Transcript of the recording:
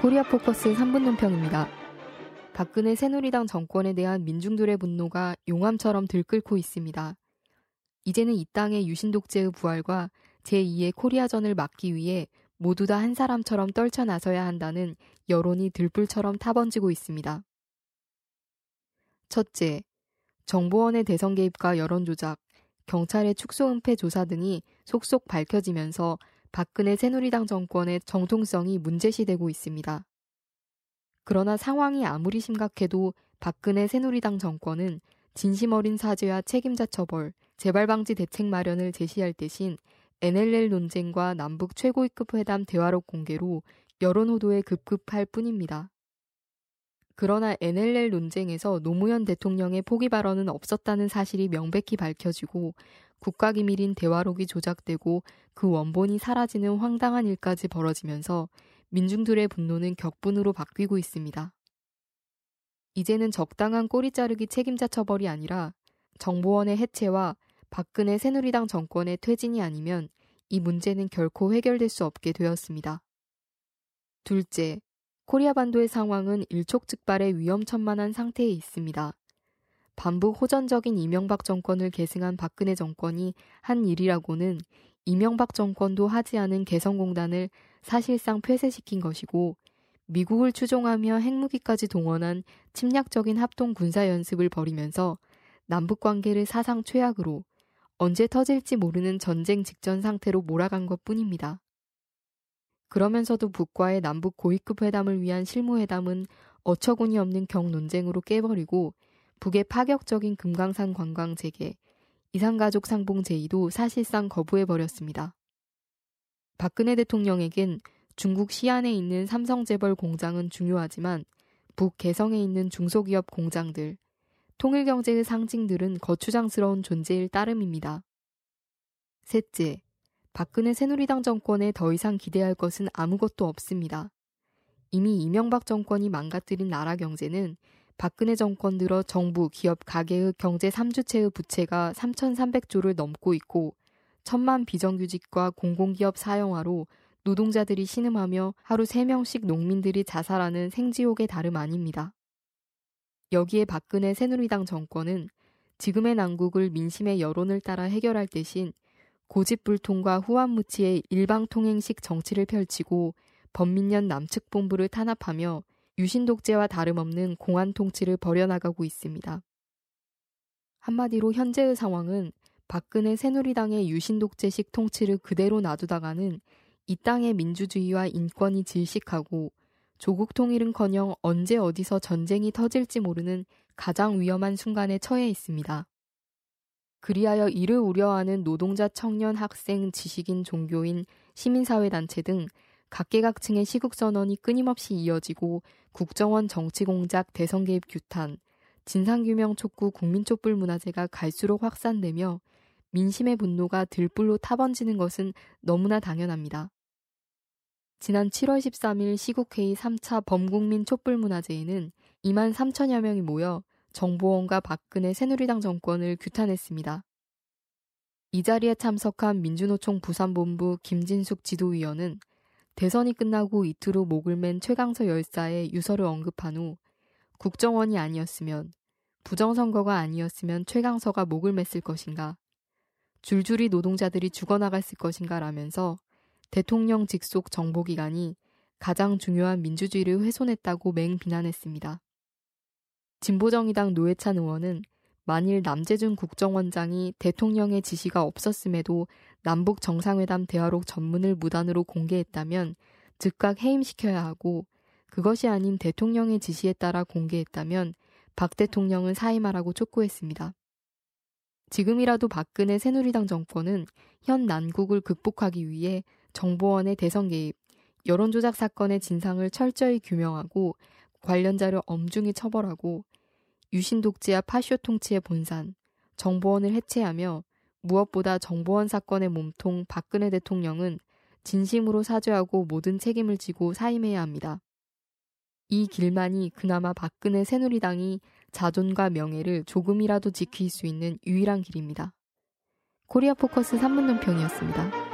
코리아포커스 3분 논평입니다. 박근혜 새누리당 정권에 대한 민중들의 분노가 용암처럼 들끓고 있습니다. 이제는 이 땅의 유신독재의 부활과 제2의 코리아전을 막기 위해 모두 다 한 사람처럼 떨쳐나서야 한다는 여론이 들불처럼 타번지고 있습니다. 첫째, 정보원의 대선 개입과 여론조작, 경찰의 축소은폐 조사 등이 속속 밝혀지면서 박근혜 새누리당 정권의 정통성이 문제시되고 있습니다. 그러나 상황이 아무리 심각해도 박근혜 새누리당 정권은 진심 어린 사죄와 책임자 처벌, 재발방지 대책 마련을 제시할 대신 NLL 논쟁과 남북 최고위급 회담 대화록 공개로 여론 호도에 급급할 뿐입니다. 그러나 NLL 논쟁에서 노무현 대통령의 포기 발언은 없었다는 사실이 명백히 밝혀지고 국가기밀인 대화록이 조작되고 그 원본이 사라지는 황당한 일까지 벌어지면서 민중들의 분노는 격분으로 바뀌고 있습니다. 이제는 적당한 꼬리 자르기 책임자 처벌이 아니라 정보원의 해체와 박근혜 새누리당 정권의 퇴진이 아니면 이 문제는 결코 해결될 수 없게 되었습니다. 둘째, 코리아 반도의 상황은 일촉즉발의 위험천만한 상태에 있습니다. 반북 호전적인 이명박 정권을 계승한 박근혜 정권이 한 일이라고는 이명박 정권도 하지 않은 개성공단을 사실상 폐쇄시킨 것이고 미국을 추종하며 핵무기까지 동원한 침략적인 합동 군사 연습을 벌이면서 남북 관계를 사상 최악으로 언제 터질지 모르는 전쟁 직전 상태로 몰아간 것뿐입니다. 그러면서도 북과의 남북 고위급 회담을 위한 실무회담은 어처구니 없는 경 논쟁으로 깨버리고 북의 파격적인 금강산 관광 재개, 이산가족 상봉 제의도 사실상 거부해버렸습니다. 박근혜 대통령에겐 중국 시안에 있는 삼성재벌 공장은 중요하지만 북 개성에 있는 중소기업 공장들, 통일경제의 상징들은 거추장스러운 존재일 따름입니다. 셋째, 박근혜 새누리당 정권에 더 이상 기대할 것은 아무것도 없습니다. 이미 이명박 정권이 망가뜨린 나라 경제는 박근혜 정권 들어 정부, 기업, 가계의 경제 3주체의 부채가 3,300조를 넘고 있고 1,000만 비정규직과 공공기업 사형화로 노동자들이 신음하며 하루 3명씩 농민들이 자살하는 생지옥의 다름 아닙니다. 여기에 박근혜 새누리당 정권은 지금의 난국을 민심의 여론을 따라 해결할 대신 고집불통과 후안무치의 일방통행식 정치를 펼치고 범민련 남측본부를 탄압하며 유신독재와 다름없는 공안통치를 벌여나가고 있습니다. 한마디로 현재의 상황은 박근혜 새누리당의 유신독재식 통치를 그대로 놔두다가는 이 땅의 민주주의와 인권이 질식하고 조국 통일은커녕 언제 어디서 전쟁이 터질지 모르는 가장 위험한 순간에 처해 있습니다. 그리하여 이를 우려하는 노동자, 청년, 학생, 지식인, 종교인, 시민사회단체 등 각계각층의 시국선언이 끊임없이 이어지고 국정원 정치공작, 대선개입 규탄, 진상규명 촉구, 국민촛불 문화제가 갈수록 확산되며 민심의 분노가 들불로 타번지는 것은 너무나 당연합니다. 지난 7월 13일 시국회의 3차 범국민 촛불문화제에는 2만 3천여 명이 모여 정보원과 박근혜 새누리당 정권을 규탄했습니다. 이 자리에 참석한 민주노총 부산본부 김진숙 지도위원은 대선이 끝나고 이틀 후 목을 맨 최강서 열사의 유서를 언급한 후 국정원이 아니었으면, 부정선거가 아니었으면 최강서가 목을 맸을 것인가, 줄줄이 노동자들이 죽어나갔을 것인가 라면서 대통령 직속 정보기관이 가장 중요한 민주주의를 훼손했다고 맹비난했습니다. 진보정의당 노회찬 의원은 만일 남재준 국정원장이 대통령의 지시가 없었음에도 남북정상회담 대화록 전문을 무단으로 공개했다면 즉각 해임시켜야 하고 그것이 아닌 대통령의 지시에 따라 공개했다면 박 대통령은 사임하라고 촉구했습니다. 지금이라도 박근혜 새누리당 정권은 현 난국을 극복하기 위해 정보원의 대선 개입, 여론조작 사건의 진상을 철저히 규명하고 관련자를 엄중히 처벌하고 유신독재와 파쇼 통치의 본산, 정보원을 해체하며 무엇보다 정보원 사건의 몸통 박근혜 대통령은 진심으로 사죄하고 모든 책임을 지고 사임해야 합니다. 이 길만이 그나마 박근혜 새누리당이 자존과 명예를 조금이라도 지킬 수 있는 유일한 길입니다. 코리아포커스 3분 논평이었습니다.